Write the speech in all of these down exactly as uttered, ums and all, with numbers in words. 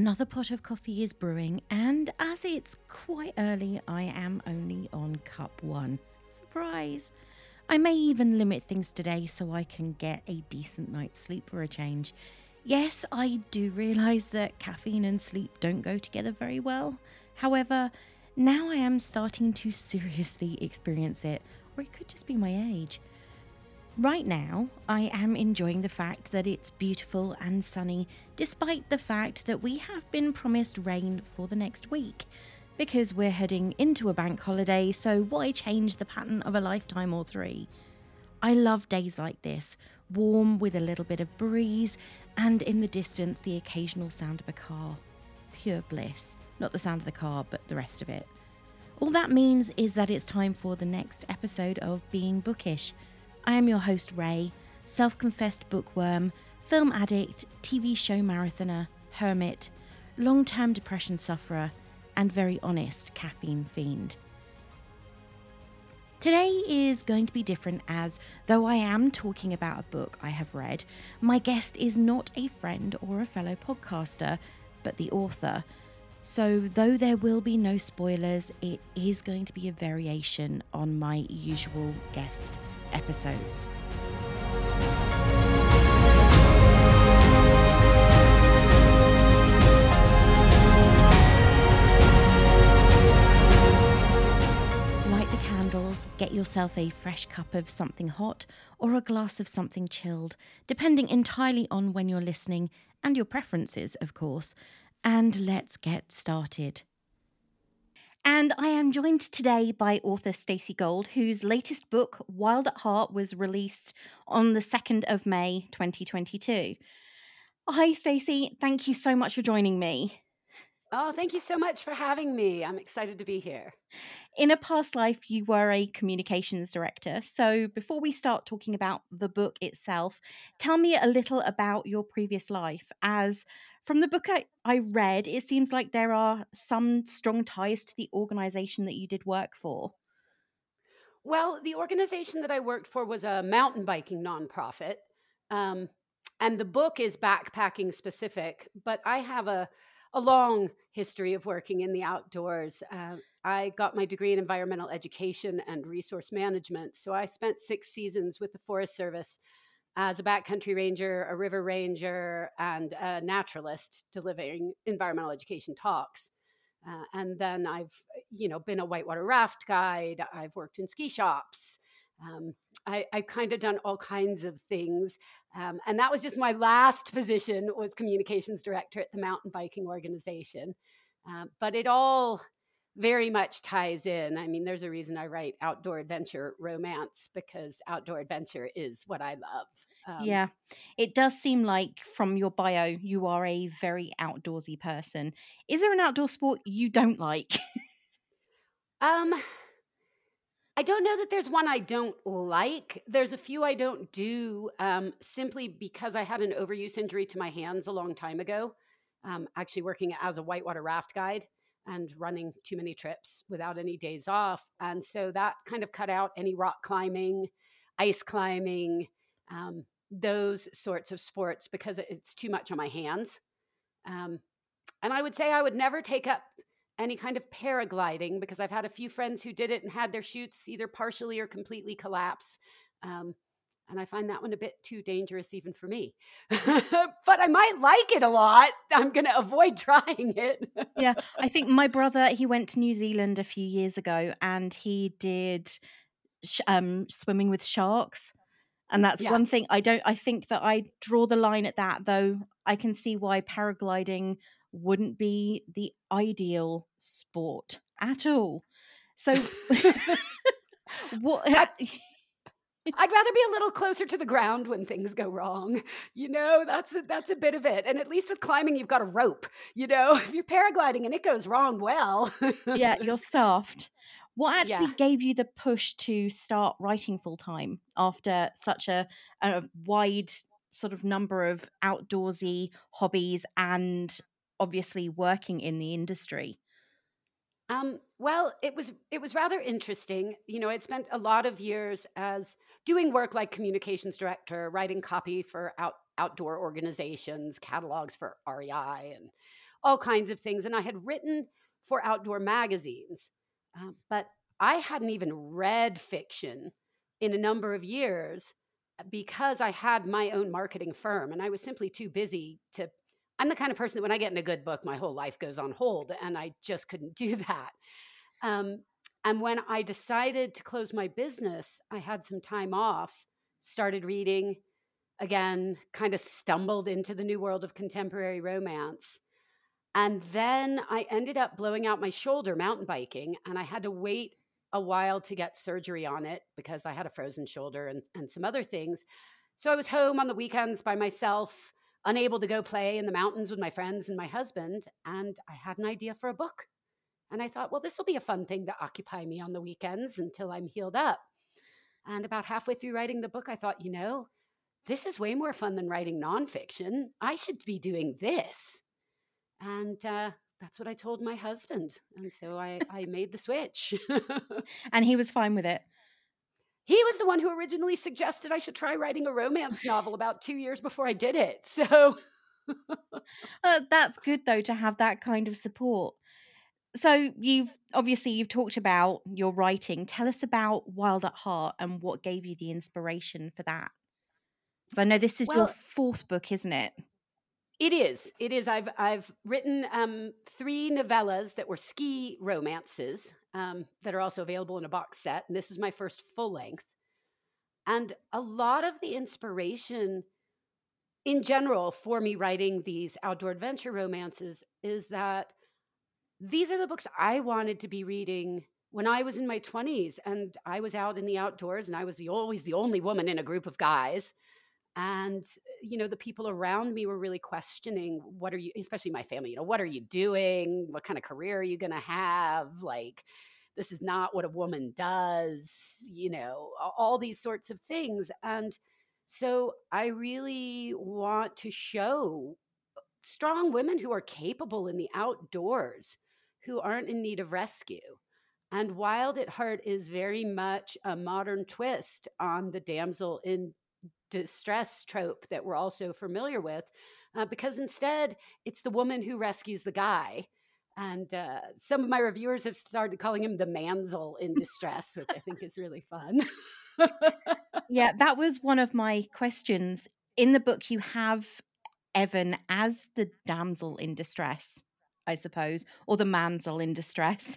Another pot of coffee is brewing, and as it's quite early, I am only on cup one. Surprise! I may even limit things today so I can get a decent night's sleep for a change. Yes, I do realise that caffeine and sleep don't go together very well. However, now I am starting to seriously experience it, or it could just be my age. Right now, I am enjoying the fact that it's beautiful and sunny, despite the fact that we have been promised rain for the next week, because we're heading into a bank holiday, so why change the pattern of a lifetime or three? I love days like this, warm with a little bit of breeze, and in the distance the occasional sound of a car. Pure bliss. Not the sound of the car, but the rest of it. All that means is that it's time for the next episode of Being Bookish. I am your host, Ray, self-confessed bookworm, film addict, T V show marathoner, hermit, long-term depression sufferer, and very honest caffeine fiend. Today is going to be different as, though I am talking about a book I have read, my guest is not a friend or a fellow podcaster, but the author. So though there will be no spoilers, it is going to be a variation on my usual guest episodes. Get yourself a fresh cup of something hot or a glass of something chilled, depending entirely on when you're listening and your preferences, of course. And let's get started. And I am joined today by author Stacy Gold, whose latest book, Wild at Heart, was released on the second of May, twenty twenty-two. Hi, Stacy. Thank you so much for joining me. Oh, thank you so much for having me. I'm excited to be here. In a past life, you were a communications director. So before we start talking about the book itself, tell me a little about your previous life. As from the book I, I read, it seems like there are some strong ties to the organization that you did work for. Well, the organization that I worked for was a mountain biking nonprofit. Um, and the book is backpacking specific, but I have a A long history of working in the outdoors. Uh, I got my degree in environmental education and resource management. So I spent six seasons with the Forest Service as a backcountry ranger, a river ranger, and a naturalist delivering environmental education talks. Uh, and then I've, you know, been a whitewater raft guide. I've worked in ski shops. Um, I, I kind of done all kinds of things. Um, and that was just my last position, was communications director at the Mountain Biking Organization. Uh, but it all very much ties in. I mean, there's a reason I write outdoor adventure romance, because outdoor adventure is what I love. Um, yeah, it does seem like from your bio, you are a very outdoorsy person. Is there an outdoor sport you don't like? um. I don't know that there's one I don't like. There's a few I don't do um, simply because I had an overuse injury to my hands a long time ago, um, actually working as a whitewater raft guide and running too many trips without any days off. And so that kind of cut out any rock climbing, ice climbing, um, those sorts of sports because it's too much on my hands. Um, and I would say I would never take up any kind of paragliding, because I've had a few friends who did it and had their chutes either partially or completely collapse. Um, and I find that one a bit too dangerous even for me. But I might like it a lot. I'm going to avoid trying it. Yeah, I think my brother, he went to New Zealand a few years ago and he did sh- um, swimming with sharks. And that's yeah. one thing I don't, I think that I draw the line at that, though I can see why paragliding wouldn't be the ideal sport at all. So what I, I'd rather be a little closer to the ground when things go wrong. You know, that's a, that's a bit of it. And at least with climbing, you've got a rope. You know, if you're paragliding and it goes wrong, well. yeah, you're stuffed. What actually yeah. gave you the push to start writing full time after such a, a wide sort of number of outdoorsy hobbies and obviously working in the industry? Um, well, it was it was rather interesting. You know, I'd spent a lot of years as doing work like communications director, writing copy for out, outdoor organizations, catalogs for R E I and all kinds of things. And I had written for outdoor magazines, uh, but I hadn't even read fiction in a number of years because I had my own marketing firm and I was simply too busy to, I'm the kind of person that when I get in a good book, my whole life goes on hold and I just couldn't do that. Um, and when I decided to close my business, I had some time off, started reading again, kind of stumbled into the new world of contemporary romance. And then I ended up blowing out my shoulder mountain biking, and I had to wait a while to get surgery on it because I had a frozen shoulder and, and some other things. So I was home on the weekends by myself, unable to go play in the mountains with my friends and my husband. And I had an idea for a book. And I thought, well, this will be a fun thing to occupy me on the weekends until I'm healed up. And about halfway through writing the book, I thought, you know, this is way more fun than writing nonfiction. I should be doing this. And uh, that's what I told my husband. And so I, I made the switch. And he was fine with it. He was the one who originally suggested I should try writing a romance novel about two years before I did it. So uh, that's good, though, to have that kind of support. So you've obviously you've talked about your writing. Tell us about Wild at Heart and what gave you the inspiration for that. So I know this is well, your fourth book, isn't it? It is. It is. I've I've written um, three novellas that were ski romances um, that are also available in a box set. And this is my first full length. And a lot of the inspiration in general for me writing these outdoor adventure romances is that these are the books I wanted to be reading when I was in my twenties. And I was out in the outdoors and I was the, always the only woman in a group of guys. And, you know, the people around me were really questioning, what are you, especially my family, you know, what are you doing? What kind of career are you going to have? Like, this is not what a woman does, you know, all these sorts of things. And so I really want to show strong women who are capable in the outdoors, who aren't in need of rescue. And Wild at Heart is very much a modern twist on the damsel in distress trope that we're also familiar with, uh, because instead it's the woman who rescues the guy. And uh, some of my reviewers have started calling him the manzel in distress, which I think is really fun. Yeah, that was one of my questions. In the book, you have Evan as the damsel in distress, I suppose, or the manzel in distress.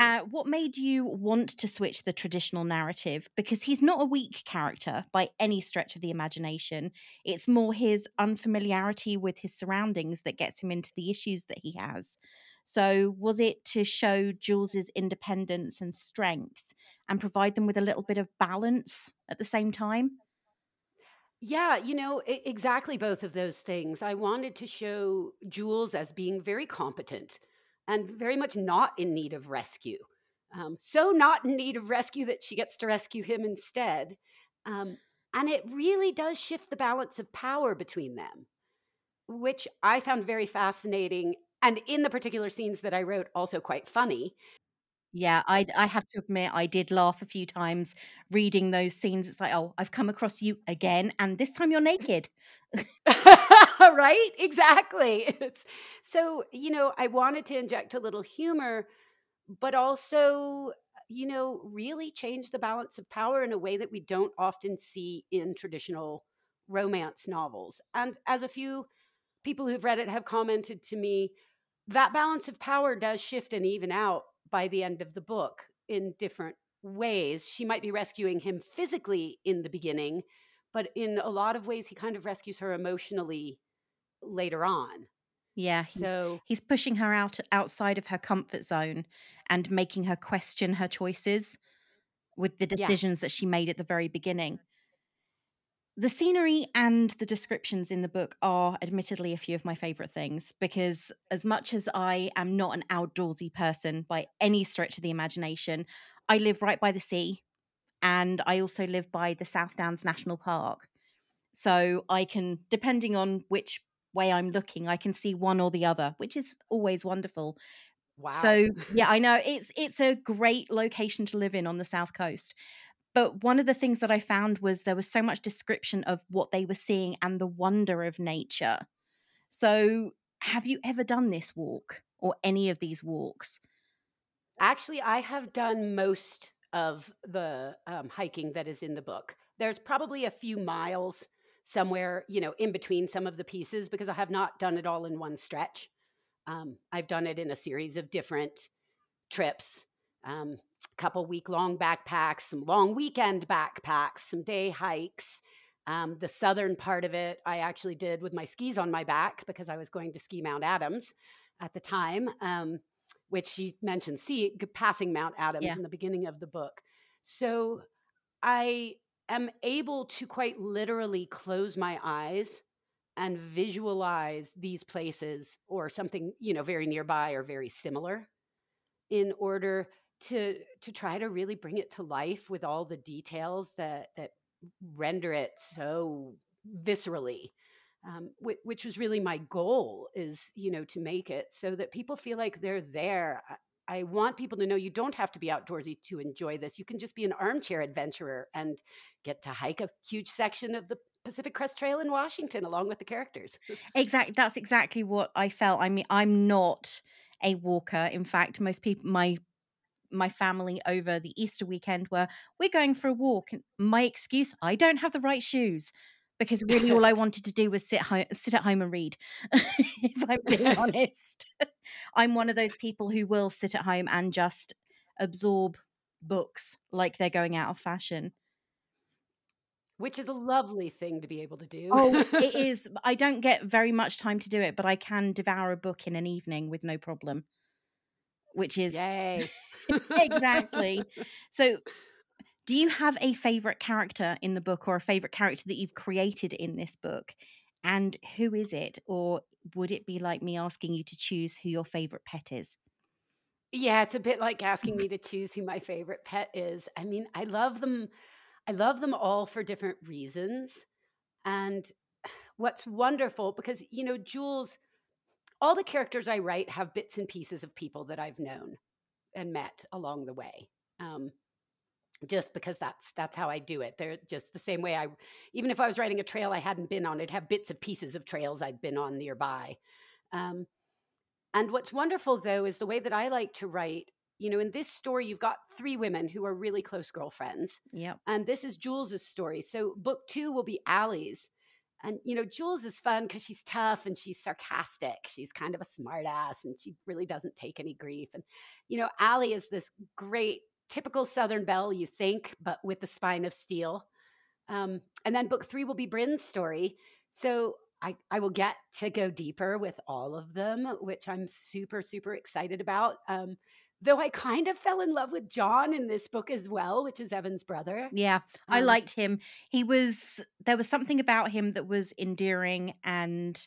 uh, what made you want to switch the traditional narrative? Because he's not a weak character by any stretch of the imagination. It's more his unfamiliarity with his surroundings that gets him into the issues that he has. So was it to show Jules's independence and strength and provide them with a little bit of balance at the same time? Yeah, you know, exactly both of those things. I wanted to show Jules as being very competent and very much not in need of rescue. Um, so not in need of rescue that she gets to rescue him instead. Um, and it really does shift the balance of power between them, which I found very fascinating. And in the particular scenes that I wrote, also quite funny. Yeah, I, I have to admit, I did laugh a few times reading those scenes. It's like, oh, I've come across you again, and this time you're naked. Right? Exactly. It's, so, you know, I wanted to inject a little humor, but also, you know, really change the balance of power in a way that we don't often see in traditional romance novels. And as a few people who've read it have commented to me, that balance of power does shift and even out by the end of the book in different ways. She might be rescuing him physically in the beginning, but in a lot of ways, he kind of rescues her emotionally later on. Yeah. So he's pushing her out outside of her comfort zone and making her question her choices with the decisions yeah. that she made at the very beginning. The scenery and the descriptions in the book are admittedly a few of my favourite things, because as much as I am not an outdoorsy person by any stretch of the imagination, I live right by the sea and I also live by the South Downs National Park. So I can, depending on which way I'm looking, I can see one or the other, which is always wonderful. Wow. So yeah, I know it's it's a great location to live in on the South Coast. But one of the things that I found was there was so much description of what they were seeing and the wonder of nature. So have you ever done this walk or any of these walks? Actually, I have done most of the um, hiking that is in the book. There's probably a few miles somewhere, you know, in between some of the pieces, because I have not done it all in one stretch. Um, I've done it in a series of different trips, um, a couple week-long backpacks, some long weekend backpacks, some day hikes. Um, the southern part of it I actually did with my skis on my back because I was going to ski Mount Adams at the time, um, which she mentioned, see, passing Mount Adams yeah. in the beginning of the book. So I am able to quite literally close my eyes and visualize these places or something, you know, very nearby or very similar in order to to try to really bring it to life with all the details that that render it so viscerally, um, which, which was really my goal is, you know, to make it so that people feel like they're there. I, I want people to know you don't have to be outdoorsy to enjoy this. You can just be an armchair adventurer and get to hike a huge section of the Pacific Crest Trail in Washington along with the characters. Exactly. That's exactly what I felt. I mean, I'm not a walker. In fact, most people, my my family over the Easter weekend were, we're going for a walk. And my excuse, I don't have the right shoes, because really all I wanted to do was sit home, sit at home and read. If I'm being honest, I'm one of those people who will sit at home and just absorb books like they're going out of fashion. Which is a lovely thing to be able to do. Oh, it is. I don't get very much time to do it, but I can devour a book in an evening with no problem. Which is yay. Exactly. So do you have a favorite character in the book or a favorite character that you've created in this book? And who is it? Or would it be like me asking you to choose who your favorite pet is? Yeah, it's a bit like asking me to choose who my favorite pet is. I mean, I love them. I love them all for different reasons. And what's wonderful, because, you know, Jules, all the characters I write have bits and pieces of people that I've known and met along the way, um, just because that's that's how I do it. They're just the same way I, even if I was writing a trail I hadn't been on, it'd have bits and pieces of trails I'd been on nearby. Um, and what's wonderful, though, is the way that I like to write, you know, in this story, you've got three women who are really close girlfriends. Yeah. And this is Jules's story. So book two will be Allie's. And, you know, Jules is fun because she's tough and she's sarcastic. She's kind of a smart ass and she really doesn't take any grief. And, you know, Allie is this great, typical Southern belle, you think, but with the spine of steel. Um, and then book three will be Bryn's story. So I, I will get to go deeper with all of them, which I'm super, super excited about. Um, though I kind of fell in love with John in this book as well, which is Evan's brother. Yeah, I um, liked him. He was, there was something about him that was endearing, and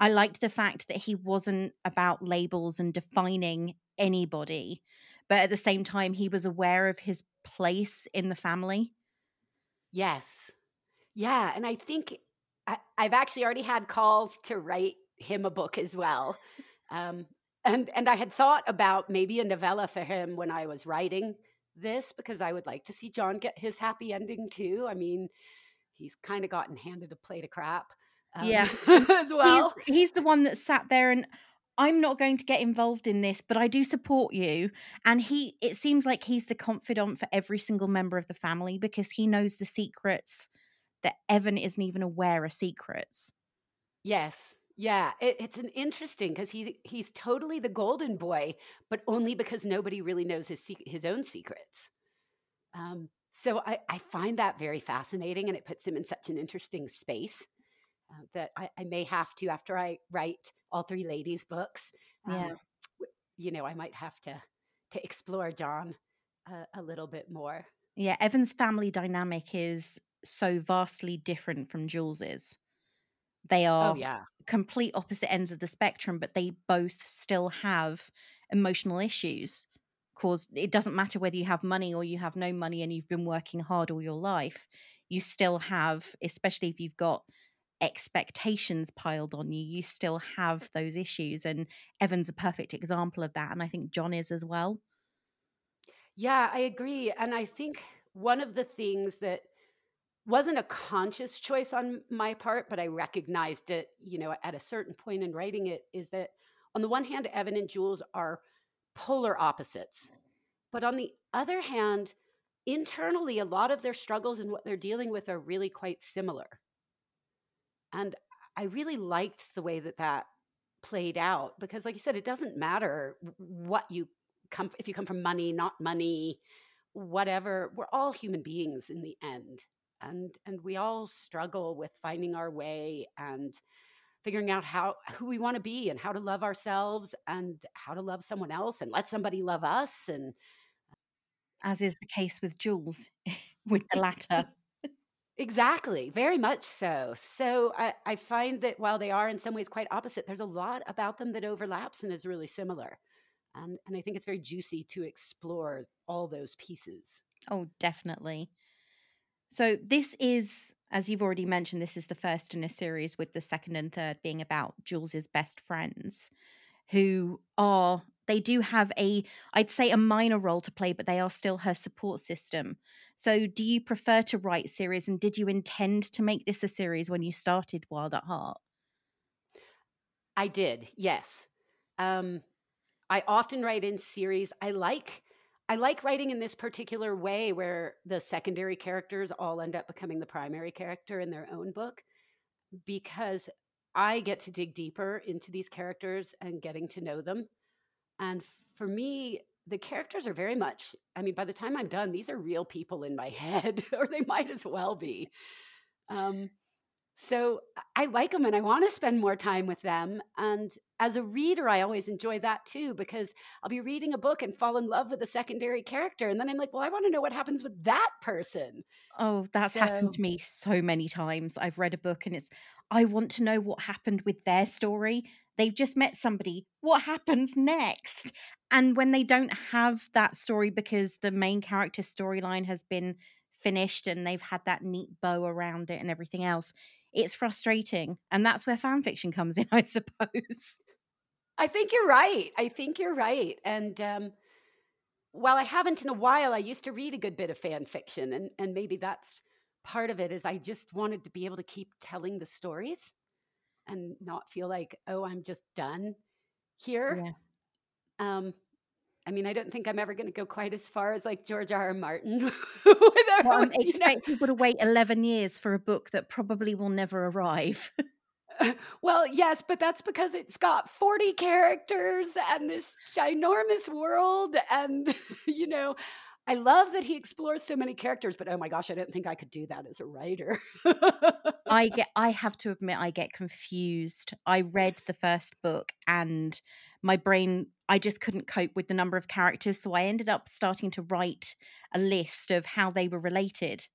I liked the fact that he wasn't about labels and defining anybody, but at the same time, he was aware of his place in the family. Yes. Yeah, and I think I, I've actually already had calls to write him a book as well. Um And and I had thought about maybe a novella for him when I was writing this, because I would like to see John get his happy ending too. I mean, he's kind of gotten handed a plate of crap. Um, yeah. As well. He's, he's the one that sat there and, I'm not going to get involved in this, but I do support you. And he, it seems like he's the confidant for every single member of the family, because he knows the secrets that Evan isn't even aware are secrets. Yes. Yeah, it, it's an interesting, because he he's totally the golden boy, but only because nobody really knows his sec- his own secrets. Um, so I, I find that very fascinating, and it puts him in such an interesting space uh, that I, I may have to, after I write all three ladies' books, um, yeah. you know, I might have to to explore John uh, a little bit more. Yeah, Evan's family dynamic is so vastly different from Jules's. They are oh, yeah. complete opposite ends of the spectrum, but they both still have emotional issues. Cause it doesn't matter whether you have money or you have no money and you've been working hard all your life, you still have, especially if you've got expectations piled on you, you still have those issues. And Evan's a perfect example of that. And I think John is as well. Yeah, I agree. And I think one of the things that wasn't a conscious choice on my part, but I recognized it, you know, at a certain point in writing it, is that on the one hand, Evan and Jules are polar opposites. But on the other hand, internally, a lot of their struggles and what they're dealing with are really quite similar. And I really liked the way that that played out, because like you said, it doesn't matter what you come, if you come from money, not money, whatever, we're all human beings in the end. And and we all struggle with finding our way and figuring out how who we want to be and how to love ourselves and how to love someone else and let somebody love us. And as is the case with Jules, with the latter. Exactly. Very much so. So I, I find that while they are in some ways quite opposite, there's a lot about them that overlaps and is really similar. And, and I think it's very juicy to explore all those pieces. Oh, definitely. So this is, as you've already mentioned, this is the first in a series, with the second and third being about Jules's best friends, who are, they do have a, I'd say a minor role to play, but they are still her support system. So do you prefer to write series, and did you intend to make this a series when you started Wild at Heart? I did, yes. Um, I often write in series. I like I like writing in this particular way where the secondary characters all end up becoming the primary character in their own book, because I get to dig deeper into these characters and getting to know them. And for me, the characters are very much, I mean, by the time I'm done, these are real people in my head, or they might as well be. Um, so I like them and I want to spend more time with them. And as a reader, I always enjoy that too, because I'll be reading a book and fall in love with a secondary character. And then I'm like, well, I want to know what happens with that person. Oh, that's so happened to me so many times. I've read a book and it's, I want to know what happened with their story. They've just met somebody. What happens next? And when they don't have that story because the main character storyline has been finished and they've had that neat bow around it and everything else, it's frustrating. And that's where fan fiction comes in, I suppose. I think you're right. I think you're right. And um, while I haven't in a while, I used to read a good bit of fan fiction. And, and maybe that's part of it, is I just wanted to be able to keep telling the stories and not feel like, oh, I'm just done here. Yeah. Um, I mean, I don't think I'm ever going to go quite as far as like George R. R. Martin. Without, well, I'm expecting people to wait eleven years for a book that probably will never arrive. uh, well, yes, but that's because it's got forty characters and this ginormous world. And, you know, I love that he explores so many characters, but oh my gosh, I don't think I could do that as a writer. I get, I have to admit, I get confused. I read the first book and my brain, I just couldn't cope with the number of characters. So I ended up starting to write a list of how they were related.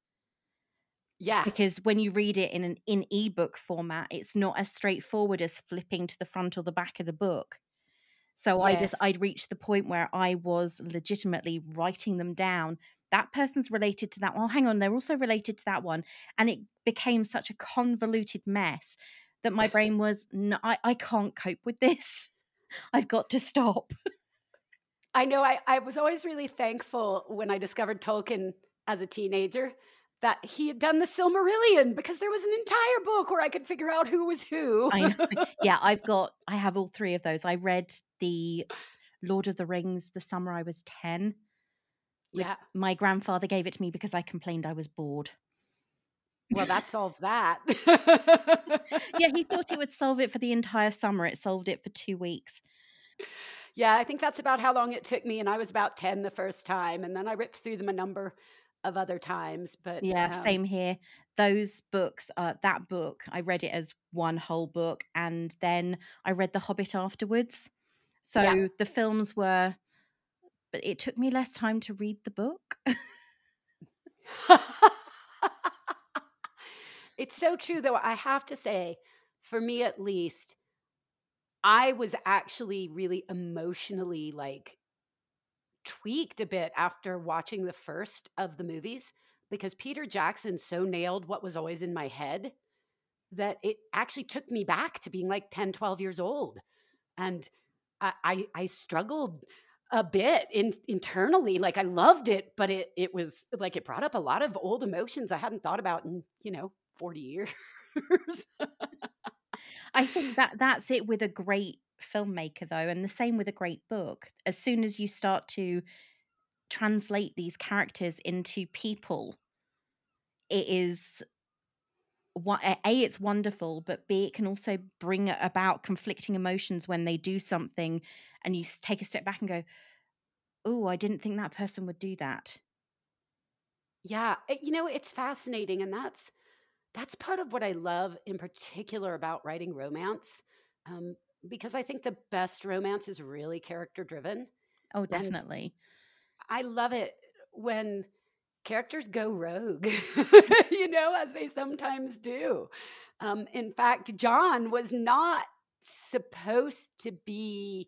Yeah. Because when you read it in an in ebook format, it's not as straightforward as flipping to the front or the back of the book. So yes. I just, I'd reached the point where I was legitimately writing them down. That person's related to that one. Oh, hang on, they're also related to that one. And it became such a convoluted mess that my brain was, no, I, I can't cope with this. I've got to stop. I know. I, I was always really thankful when I discovered Tolkien as a teenager that he had done the Silmarillion, because there was an entire book where I could figure out who was who. I know. Yeah, I've got, I have all three of those. I read the Lord of the Rings the summer I was ten. Yeah. My grandfather gave it to me because I complained I was bored. Well, that solves that. Yeah, he thought he would solve it for the entire summer. It solved it for two weeks. Yeah, I think that's about how long it took me. And I was about ten the first time. And then I ripped through them a number of other times. But yeah, um, same here. Those books, uh, that book, I read it as one whole book. And then I read The Hobbit afterwards. So yeah. The films were, but it took me less time to read the book. It's so true, though. I have to say, for me at least, I was actually really emotionally like tweaked a bit after watching the first of the movies, because Peter Jackson so nailed what was always in my head that it actually took me back to being like ten, twelve years old. And I, I struggled a bit in, internally. Like I loved it, but it it was like it brought up a lot of old emotions I hadn't thought about in, you know, forty years. I think that that's it with a great filmmaker though, and the same with a great book. As soon as you start to translate these characters into people, it is what a it's wonderful, but b it can also bring about conflicting emotions when they do something and you take a step back and go, oh, I didn't think that person would do that. Yeah, you know, it's fascinating, and that's that's part of what I love in particular about writing romance, um, because I think the best romance is really character driven. Oh, definitely. And I love it when characters go rogue, you know, as they sometimes do. Um, in fact, John was not supposed to be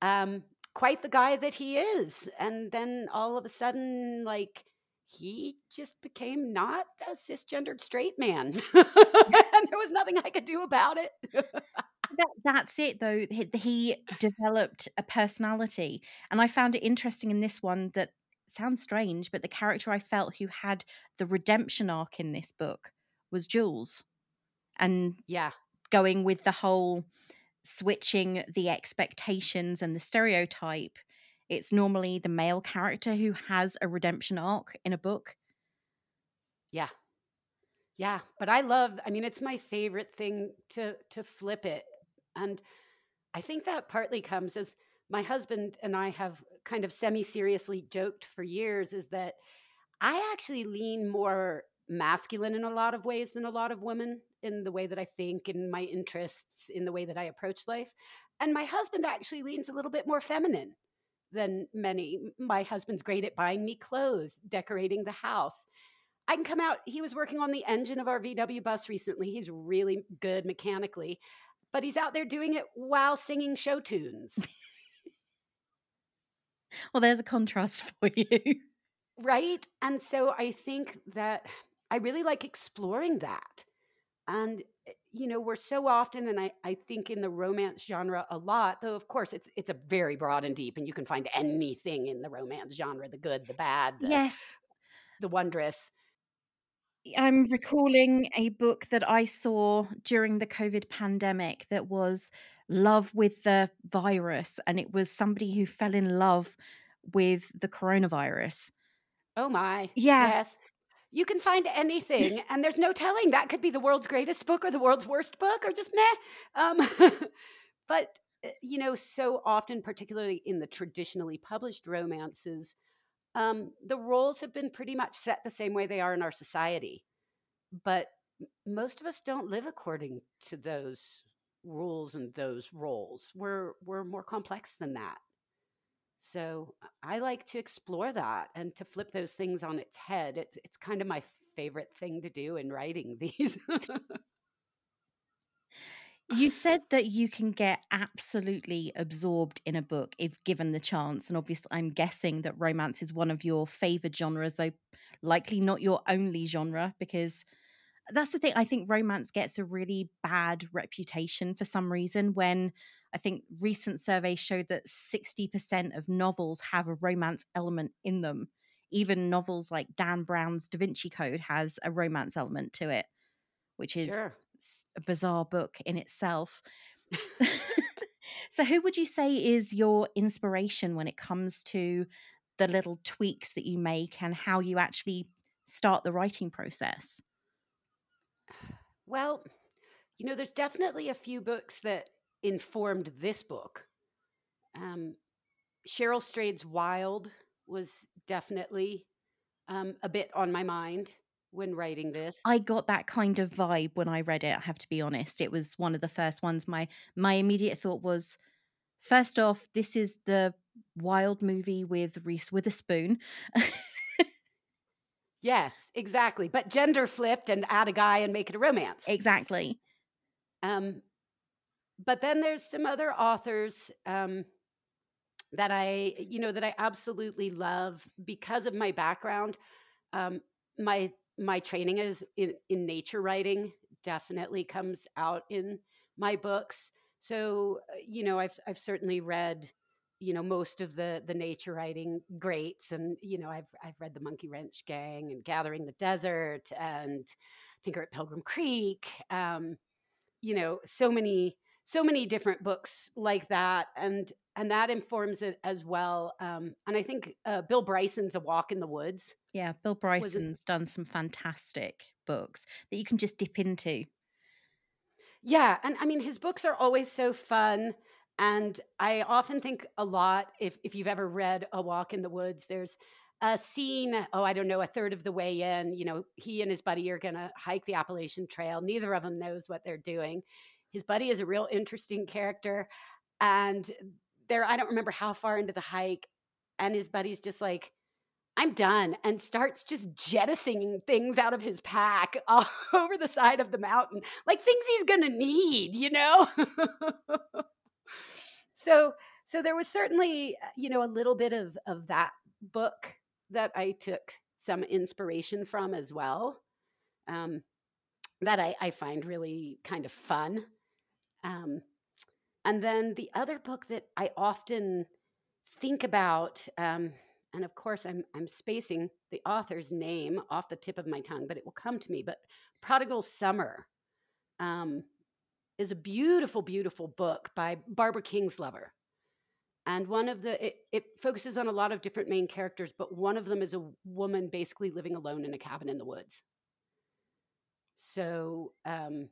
um, quite the guy that he is. And then all of a sudden, like, he just became not a cisgendered straight man. And there was nothing I could do about it. that, that's it, though. He, he developed a personality. And I found it interesting in this one that sounds strange, but the character I felt who had the redemption arc in this book was Jules. And yeah, going with the whole switching the expectations and the stereotype. It's normally the male character who has a redemption arc in a book. Yeah. Yeah. But I love, I mean, it's my favorite thing to to flip it. And I think that partly comes as my husband and I have kind of semi-seriously joked for years is that I actually lean more masculine in a lot of ways than a lot of women in the way that I think, in my interests, in the way that I approach life. And my husband actually leans a little bit more feminine than many. My husband's great at buying me clothes, decorating the house. I can come out, he was working on the engine of our V W bus recently. He's really good mechanically, but he's out there doing it while singing show tunes. Well, there's a contrast for you. Right? And so I think that I really like exploring that. And you know, we're so often, and I, I think in the romance genre a lot, though, of course, it's it's a very broad and deep, and you can find anything in the romance genre, the good, the bad, the, yes, the wondrous. I'm recalling a book that I saw during the COVID pandemic that was Love with the Virus, and it was somebody who fell in love with the coronavirus. Oh, my. Yeah. Yes. You can find anything, and there's no telling. That could be the world's greatest book or the world's worst book or just meh. Um, but, you know, so often, particularly in the traditionally published romances, um, the roles have been pretty much set the same way they are in our society. But most of us don't live according to those rules and those roles. We're, we're more complex than that. So I like to explore that and to flip those things on its head. It's it's kind of my favorite thing to do in writing these. You said that you can get absolutely absorbed in a book if given the chance. And obviously, I'm guessing that romance is one of your favorite genres, though likely not your only genre, because that's the thing. I think romance gets a really bad reputation for some reason when I think recent surveys showed that sixty percent of novels have a romance element in them. Even novels like Dan Brown's Da Vinci Code has a romance element to it, which is sure, a bizarre book in itself. So who would you say is your inspiration when it comes to the little tweaks that you make and how you actually start the writing process? Well, you know, there's definitely a few books that informed this book. Um, Cheryl Strayed's Wild was definitely um, a bit on my mind when writing this. I got that kind of vibe when I read it, I have to be honest. It was one of the first ones. My, my immediate thought was, first off, this is the Wild movie with Reese Witherspoon. Yes, exactly. But gender flipped and add a guy and make it a romance. Exactly. Um, But then there's some other authors um, that I, you know, that I absolutely love because of my background. Um, my my training is in, in nature writing, definitely comes out in my books. So, you know, I've I've certainly read, you know, most of the the nature writing greats. And, you know, I've I've read The Monkey Wrench Gang and Gathering the Desert and Tinker at Pilgrim Creek. Um, you know, so many, so many different books like that. And And that informs it as well. Um, and I think uh, Bill Bryson's A Walk in the Woods. Yeah, Bill Bryson's done some fantastic books that you can just dip into. Yeah. And I mean, his books are always so fun. And I often think a lot, if, if you've ever read A Walk in the Woods, there's a scene, oh, I don't know, a third of the way in, you know, he and his buddy are going to hike the Appalachian Trail. Neither of them knows what they're doing. His buddy is a real interesting character. And there, I don't remember how far into the hike, and his buddy's just like, I'm done, and starts just jettisoning things out of his pack all over the side of the mountain, like things he's going to need, you know? so so there was certainly, you know, a little bit of, of that book that I took some inspiration from as well, um, that I, I find really kind of fun. Um And then the other book that I often think about, um, and of course I'm I'm spacing the author's name off the tip of my tongue, but it will come to me. But Prodigal Summer um, is a beautiful, beautiful book by Barbara Kingsolver. And one of the, it, it focuses on a lot of different main characters, but one of them is a woman basically living alone in a cabin in the woods. So... Um,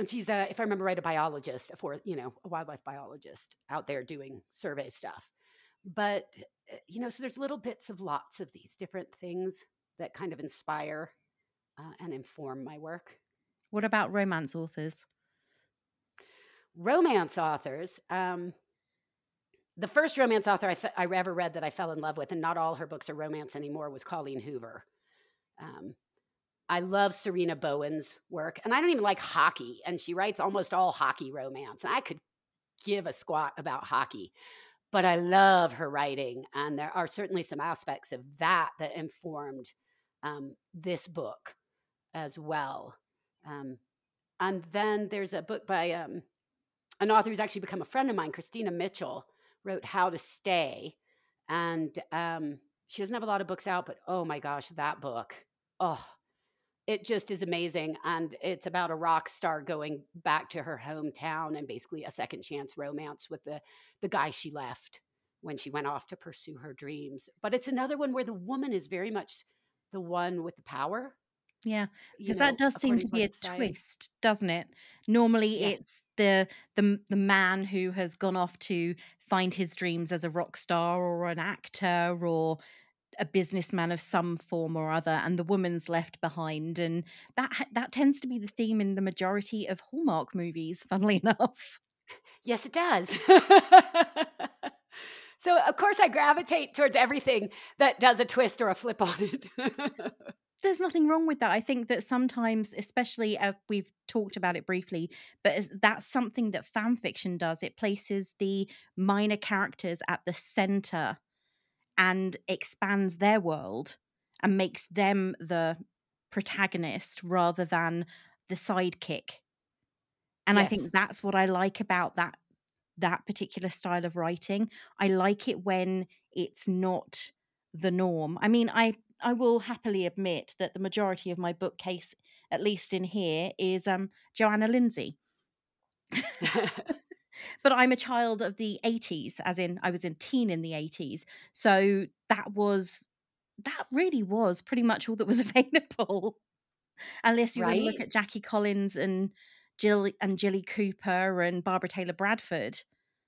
And she's, a, if I remember right, a biologist, a for, you know, a wildlife biologist out there doing survey stuff. But, you know, so there's little bits of lots of these different things that kind of inspire uh, and inform my work. What about romance authors? Romance authors. Um, the first romance author I, fe- I ever read that I fell in love with, and not all her books are romance anymore, was Colleen Hoover. Um I love Serena Bowen's work, and I don't even like hockey, and she writes almost all hockey romance, and I could give a squat about hockey, but I love her writing, and there are certainly some aspects of that that informed um, this book as well. Um, and then there's a book by um, an author who's actually become a friend of mine, Christina Mitchell, wrote How to Stay, and um, she doesn't have a lot of books out, but oh my gosh, that book, oh. It just is amazing, and it's about a rock star going back to her hometown and basically a second chance romance with the, the guy she left when she went off to pursue her dreams. But it's another one where the woman is very much the one with the power. Yeah, because that does seem to be a twist, doesn't it? Normally yeah. it's the, the the man who has gone off to find his dreams as a rock star or an actor or a businessman of some form or other, and the woman's left behind, and that that tends to be the theme in the majority of Hallmark movies, funnily enough. Yes, it does. So, of course, I gravitate towards everything that does a twist or a flip on it. There's nothing wrong with that. I think that sometimes, especially uh, we've talked about it briefly, but that's something that fan fiction does. It places the minor characters at the center and expands their world and makes them the protagonist rather than the sidekick. And yes. I think that's what I like about that that particular style of writing. I like it when it's not the norm. I mean, I, I will happily admit that the majority of my bookcase, at least in here, is um, Joanna Lindsey. But I'm a child of the eighties, as in I was a teen in the eighties. So that was, that really was pretty much all that was available. Unless you right. look at Jackie Collins and Jill and Jilly Cooper and Barbara Taylor Bradford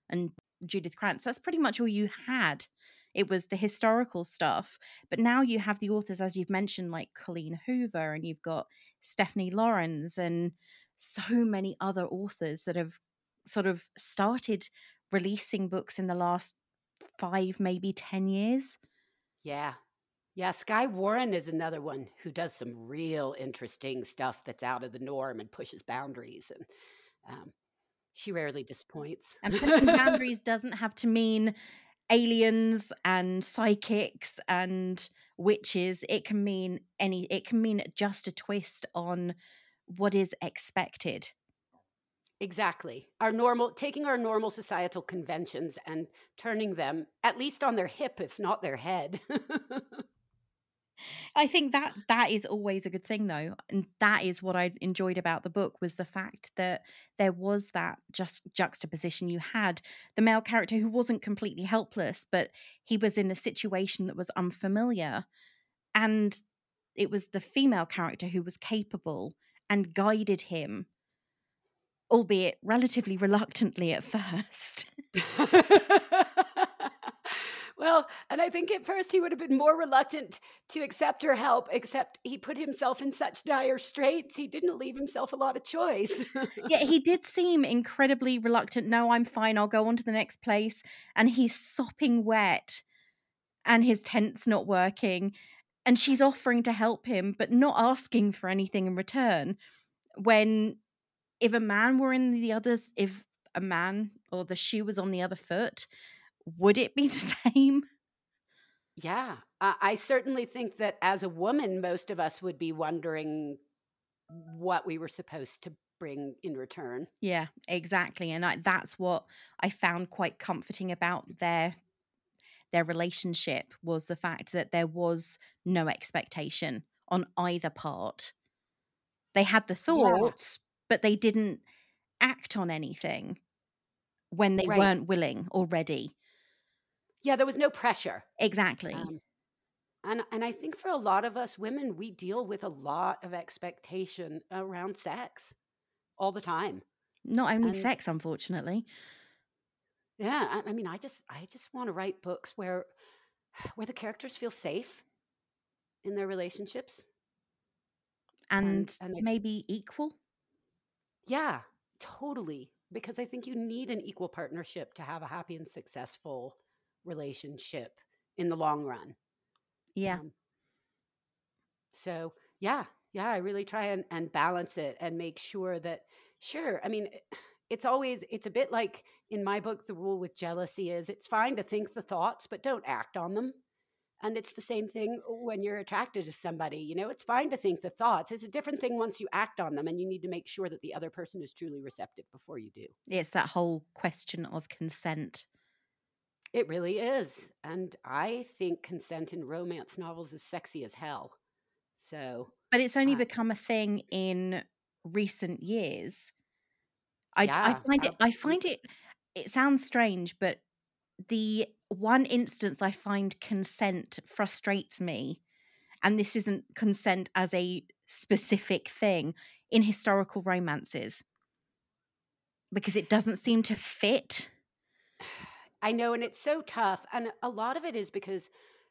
and Judith Krantz. That's pretty much all you had. It was the historical stuff. But now you have the authors, as you've mentioned, like Colleen Hoover, and you've got Stephanie Lawrence and so many other authors that have sort of started releasing books in the last five, maybe ten years. Yeah. Yeah. Sky Warren is another one who does some real interesting stuff that's out of the norm and pushes boundaries. And um, she rarely disappoints. And pushing boundaries doesn't have to mean aliens and psychics and witches. It can mean any, it can mean just a twist on what is expected. Exactly. Our normal, taking our normal societal conventions and turning them at least on their hip, if not their head. I think that that is always a good thing, though. And that is what I enjoyed about the book, was the fact that there was that just juxtaposition. You had the male character who wasn't completely helpless, but he was in a situation that was unfamiliar. And it was the female character who was capable and guided him, albeit relatively reluctantly at first. Well, and I think at first he would have been more reluctant to accept her help, except he put himself in such dire straits, he didn't leave himself a lot of choice. Yeah, he did seem incredibly reluctant. No, I'm fine. I'll go on to the next place. And he's sopping wet and his tent's not working. And she's offering to help him, but not asking for anything in return. When if a man were in the others, if a man or the shoe was on the other foot, would it be the same? Yeah. Uh, I certainly think that as a woman, most of us would be wondering what we were supposed to bring in return. Yeah, exactly. And I, that's what I found quite comforting about their their relationship, was the fact that there was no expectation on either part. They had the thoughts, yeah, but they didn't act on anything when they right. weren't willing or ready. Yeah, there was no pressure. Exactly. Um, and and I think for a lot of us women, we deal with a lot of expectation around sex all the time. Not only and, sex, unfortunately. Yeah, I, I mean, I just I just want to write books where where the characters feel safe in their relationships. And, and, and maybe I, equal? Yeah, totally. Because I think you need an equal partnership to have a happy and successful relationship in the long run. Yeah. Um, so yeah, yeah, I really try and, and balance it and make sure that, sure, I mean, it's always, it's a bit like in my book, the rule with jealousy is it's fine to think the thoughts, but don't act on them. And it's the same thing when you're attracted to somebody, you know, it's fine to think the thoughts. It's a different thing once you act on them, and you need to make sure that the other person is truly receptive before you do. It's that whole question of consent. It really is. And I think consent in romance novels is sexy as hell. So, but it's only uh, become a thing in recent years. I, yeah, I find it, I find it, it sounds strange, but the one instance I find consent frustrates me, and this isn't consent as a specific thing, in historical romances, because it doesn't seem to fit. I know, and it's so tough. And a lot of it is because,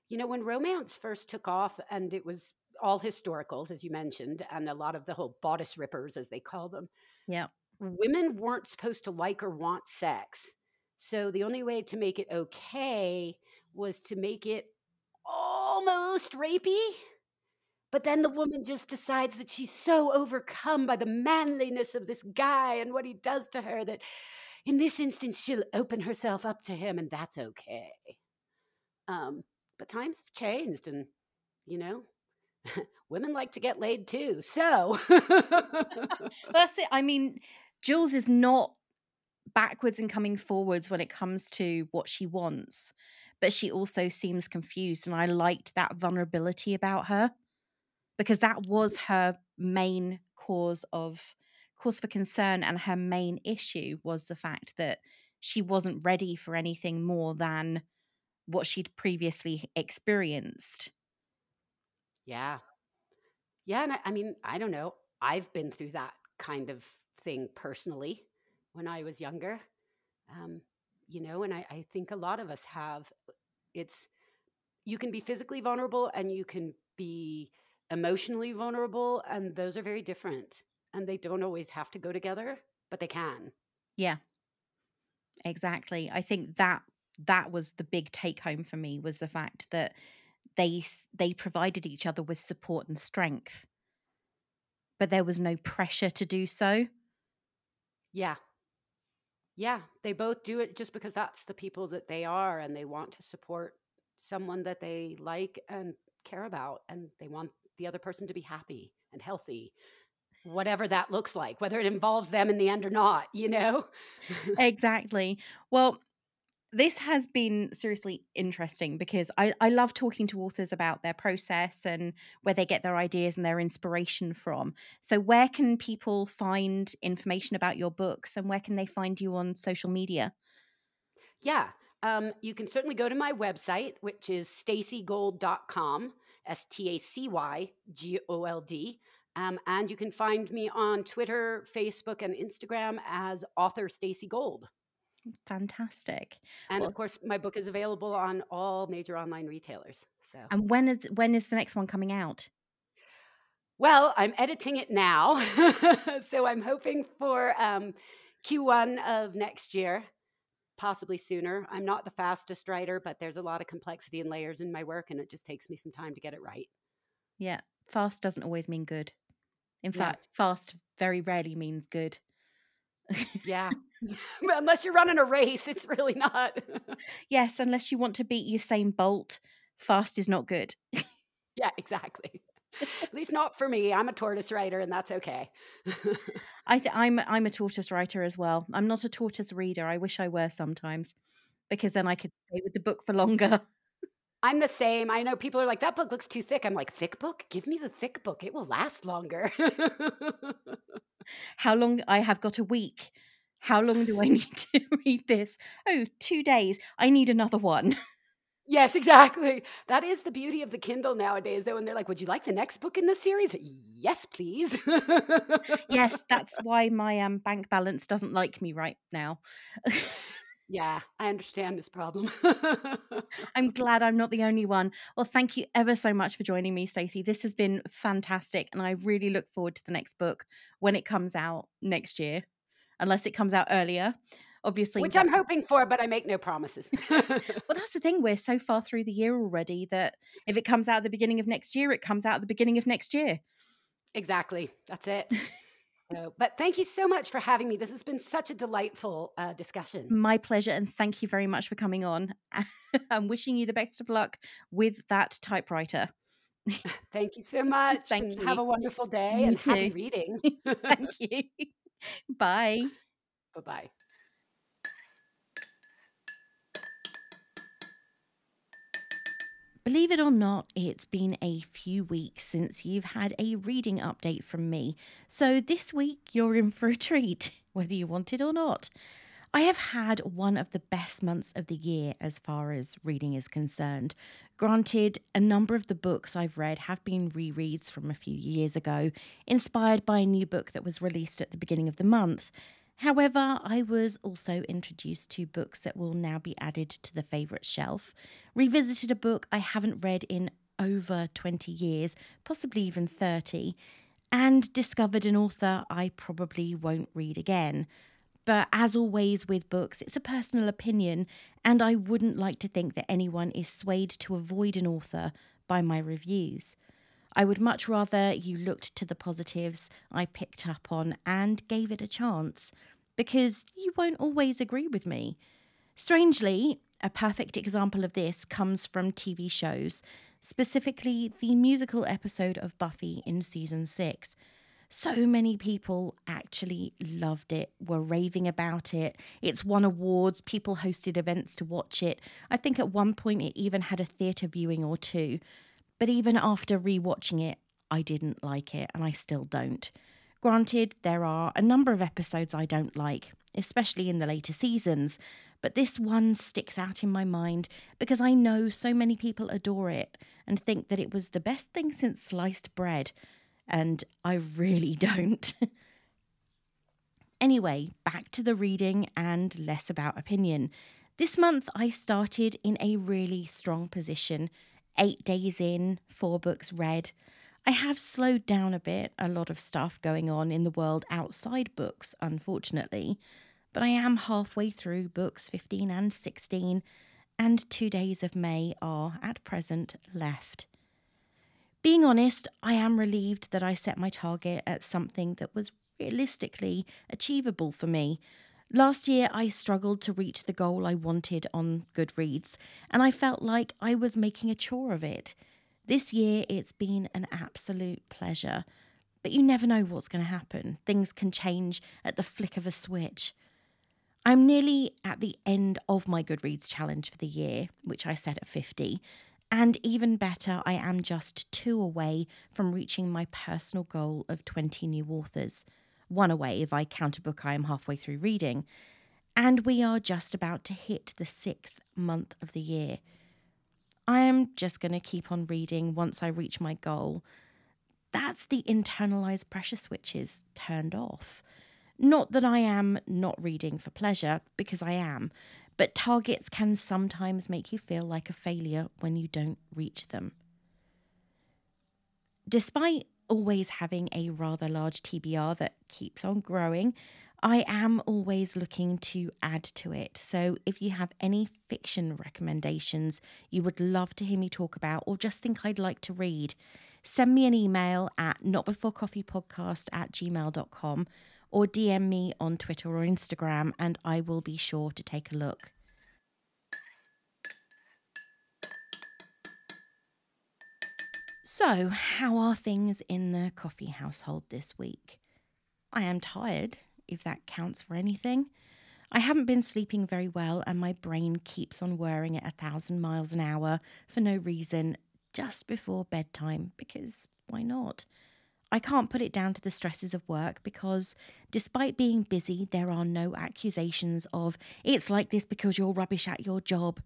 you know, when romance first took off and it was all historicals, as you mentioned, and a lot of the whole bodice rippers, as they call them, yeah, women weren't supposed to like or want sex. So the only way to make it okay was to make it almost rapey. But then the woman just decides that she's so overcome by the manliness of this guy and what he does to her that in this instance, she'll open herself up to him, and that's okay. Um, but times have changed, and, you know, women like to get laid too, so. That's it. I mean, Jules is not backwards and coming forwards when it comes to what she wants, but she also seems confused, and I liked that vulnerability about her, because that was her main cause of... cause for concern, and her main issue was the fact that she wasn't ready for anything more than what she'd previously experienced. Yeah. Yeah, and I, I mean, I don't know. I've been through that kind of thing personally when I was younger, um, you know, and I, I think a lot of us have. It's, you can be physically vulnerable and you can be emotionally vulnerable, and those are very different. And they don't always have to go together, but they can. Yeah, exactly. I think that that was the big take home for me, was the fact that they they provided each other with support and strength, but there was no pressure to do so. Yeah. Yeah, they both do it just because that's the people that they are, and they want to support someone that they like and care about, and they want the other person to be happy and healthy whatever that looks like, whether it involves them in the end or not, you know? Exactly. Well, this has been seriously interesting because I, I love talking to authors about their process and where they get their ideas and their inspiration from. So where can people find information about your books, and where can they find you on social media? Yeah, um, you can certainly go to my website, which is stacy gold dot com, S T A C Y G O L D. Um, and you can find me on Twitter, Facebook, and Instagram as author Stacy Gold. Fantastic. And well, of course, my book is available on all major online retailers. So, and when is when is the next one coming out? Well, I'm editing it now, so I'm hoping for um, Q one of next year, possibly sooner. I'm not the fastest writer, but there's a lot of complexity and layers in my work, and it just takes me some time to get it right. Yeah, fast doesn't always mean good. In fact, yeah. Fast very rarely means good. Yeah. Unless you're running a race, it's really not. Yes, unless you want to beat Usain Bolt, fast is not good. Yeah, exactly. At least not for me. I'm a tortoise writer, and that's okay. I th- I'm I'm a tortoise writer as well. I'm not a tortoise reader. I wish I were sometimes, because then I could stay with the book for longer. I'm the same. I know people are like, that book looks too thick. I'm like, thick book? Give me the thick book. It will last longer. How long? I have got a week. How long do I need to read this? Oh, two days. I need another one. Yes, exactly. That is the beauty of the Kindle nowadays, though. And they're like, would you like the next book in this series? Yes, please. Yes, that's why my um, bank balance doesn't like me right now. Yeah, I understand this problem. I'm glad I'm not the only one. Well, thank you ever so much for joining me, Stacey. This has been fantastic, and I really look forward to the next book when it comes out next year, unless it comes out earlier, obviously. Which I'm hoping for, but I make no promises. Well, that's the thing. We're so far through the year already that if it comes out at the beginning of next year, it comes out at the beginning of next year. Exactly. That's it. So, but thank you so much for having me. This has been such a delightful uh, discussion. My pleasure. And thank you very much for coming on. I'm wishing you the best of luck with that typewriter. Thank you so much. Thank and you. Have a wonderful day you and too. Happy reading. Thank you. Bye. Bye-bye. Believe it or not, it's been a few weeks since you've had a reading update from me, so this week you're in for a treat, whether you want it or not. I have had one of the best months of the year as far as reading is concerned. Granted, a number of the books I've read have been rereads from a few years ago, inspired by a new book that was released at the beginning of the month. However, I was also introduced to books that will now be added to the favourite shelf, revisited a book I haven't read in over twenty years, possibly even thirty, and discovered an author I probably won't read again. But as always with books, it's a personal opinion, and I wouldn't like to think that anyone is swayed to avoid an author by my reviews. I would much rather you looked to the positives I picked up on and gave it a chance, because you won't always agree with me. Strangely, a perfect example of this comes from T V shows, specifically the musical episode of Buffy in season six. So many people actually loved it, were raving about it. It's won awards, people hosted events to watch it. I think at one point it even had a theatre viewing or two. But even after rewatching it, I didn't like it, and I still don't. Granted, there are a number of episodes I don't like, especially in the later seasons, but this one sticks out in my mind because I know so many people adore it and think that it was the best thing since sliced bread, and I really don't. Anyway, back to the reading and less about opinion. This month I started in a really strong position. Eight days in, four books read. I have slowed down a bit, a lot of stuff going on in the world outside books, unfortunately, but I am halfway through books fifteen and sixteen, and two days of May are, at present, left. Being honest, I am relieved that I set my target at something that was realistically achievable for me. Last year, I struggled to reach the goal I wanted on Goodreads, and I felt like I was making a chore of it. This year, it's been an absolute pleasure. but you never know what's going to happen. Things can change at the flick of a switch. I'm nearly at the end of my Goodreads challenge for the year, which I set at fifty, and even better, I am just two away from reaching my personal goal of twenty new authors, one away if I count a book I am halfway through reading, and we are just about to hit the sixth month of the year. I am just going to keep on reading once I reach my goal. That's the internalised pressure switches turned off. Not that I am not reading for pleasure, because I am, but targets can sometimes make you feel like a failure when you don't reach them. Despite always having a rather large T B R that keeps on growing, I am always looking to add to it. So if you have any fiction recommendations you would love to hear me talk about or just think I'd like to read, send me an email at notbeforecoffeepodcast at gmail dot com or D M me on Twitter or Instagram, and I will be sure to take a look. So, how are things in the coffee household this week? I am tired, if that counts for anything. I haven't been sleeping very well, and my brain keeps on whirring at a thousand miles an hour for no reason, just before bedtime, because why not? I can't put it down to the stresses of work because, despite being busy, there are no accusations of "it's like this because you're rubbish at your job,"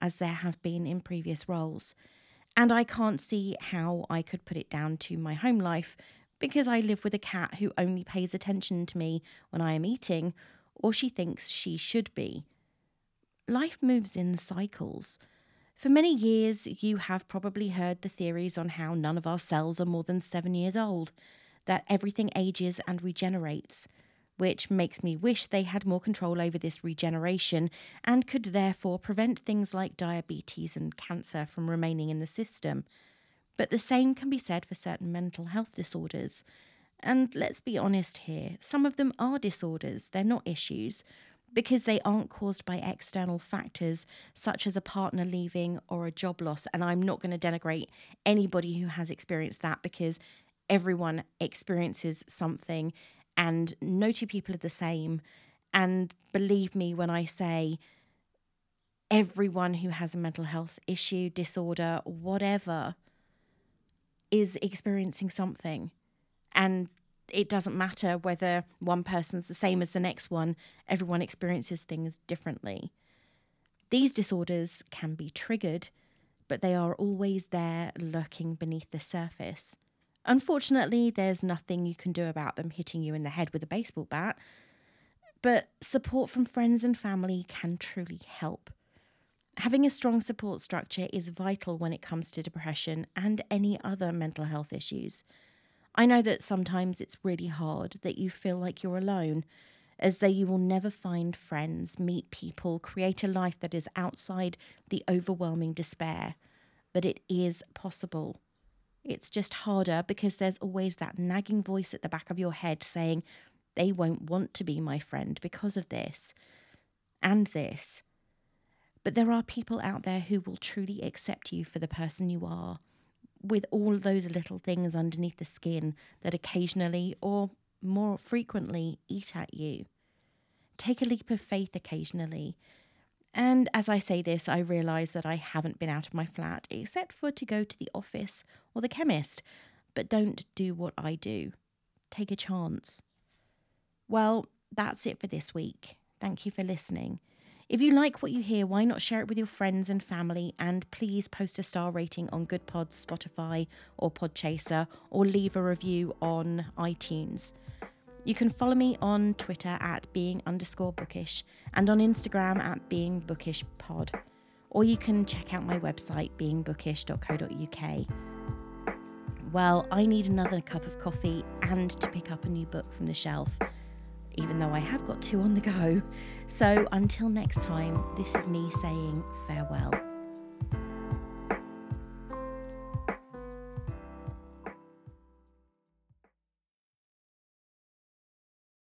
as there have been in previous roles. And I can't see how I could put it down to my home life because I live with a cat who only pays attention to me when I am eating, or she thinks she should be. Life moves in cycles. For many years, you have probably heard the theories on how none of our cells are more than seven years old, that everything ages and regenerates, which makes me wish they had more control over this regeneration and could therefore prevent things like diabetes and cancer from remaining in the system. But the same can be said for certain mental health disorders. And let's be honest here, some of them are disorders, they're not issues, because they aren't caused by external factors such as a partner leaving or a job loss. And I'm not going to denigrate anybody who has experienced that because everyone experiences something and no two people are the same. And believe me when I say everyone who has a mental health issue, disorder, whatever, is experiencing something. And it doesn't matter whether one person's the same as the next one, everyone experiences things differently. These disorders can be triggered, but they are always there lurking beneath the surface. Unfortunately, there's nothing you can do about them hitting you in the head with a baseball bat, but support from friends and family can truly help. Having a strong support structure is vital when it comes to depression and any other mental health issues. I know that sometimes it's really hard, that you feel like you're alone, as though you will never find friends, meet people, create a life that is outside the overwhelming despair. But it is possible. It's just harder because there's always that nagging voice at the back of your head saying, they won't want to be my friend because of this and this. But there are people out there who will truly accept you for the person you are, with all those little things underneath the skin that occasionally or more frequently eat at you. Take a leap of faith occasionally. And as I say this, I realise that I haven't been out of my flat except for to go to the office or the chemist. But don't do what I do. Take a chance. Well, that's it for this week. Thank you for listening. If you like what you hear, why not share it with your friends and family, and please post a star rating on Good Pod, Spotify or Podchaser, or leave a review on iTunes. You can follow me on Twitter at being underscore bookish and on Instagram at being bookish pod. Or you can check out my website being bookish dot co dot uk. Well, I need another cup of coffee and to pick up a new book from the shelf, even though I have got two on the go. So until next time, this is me saying farewell.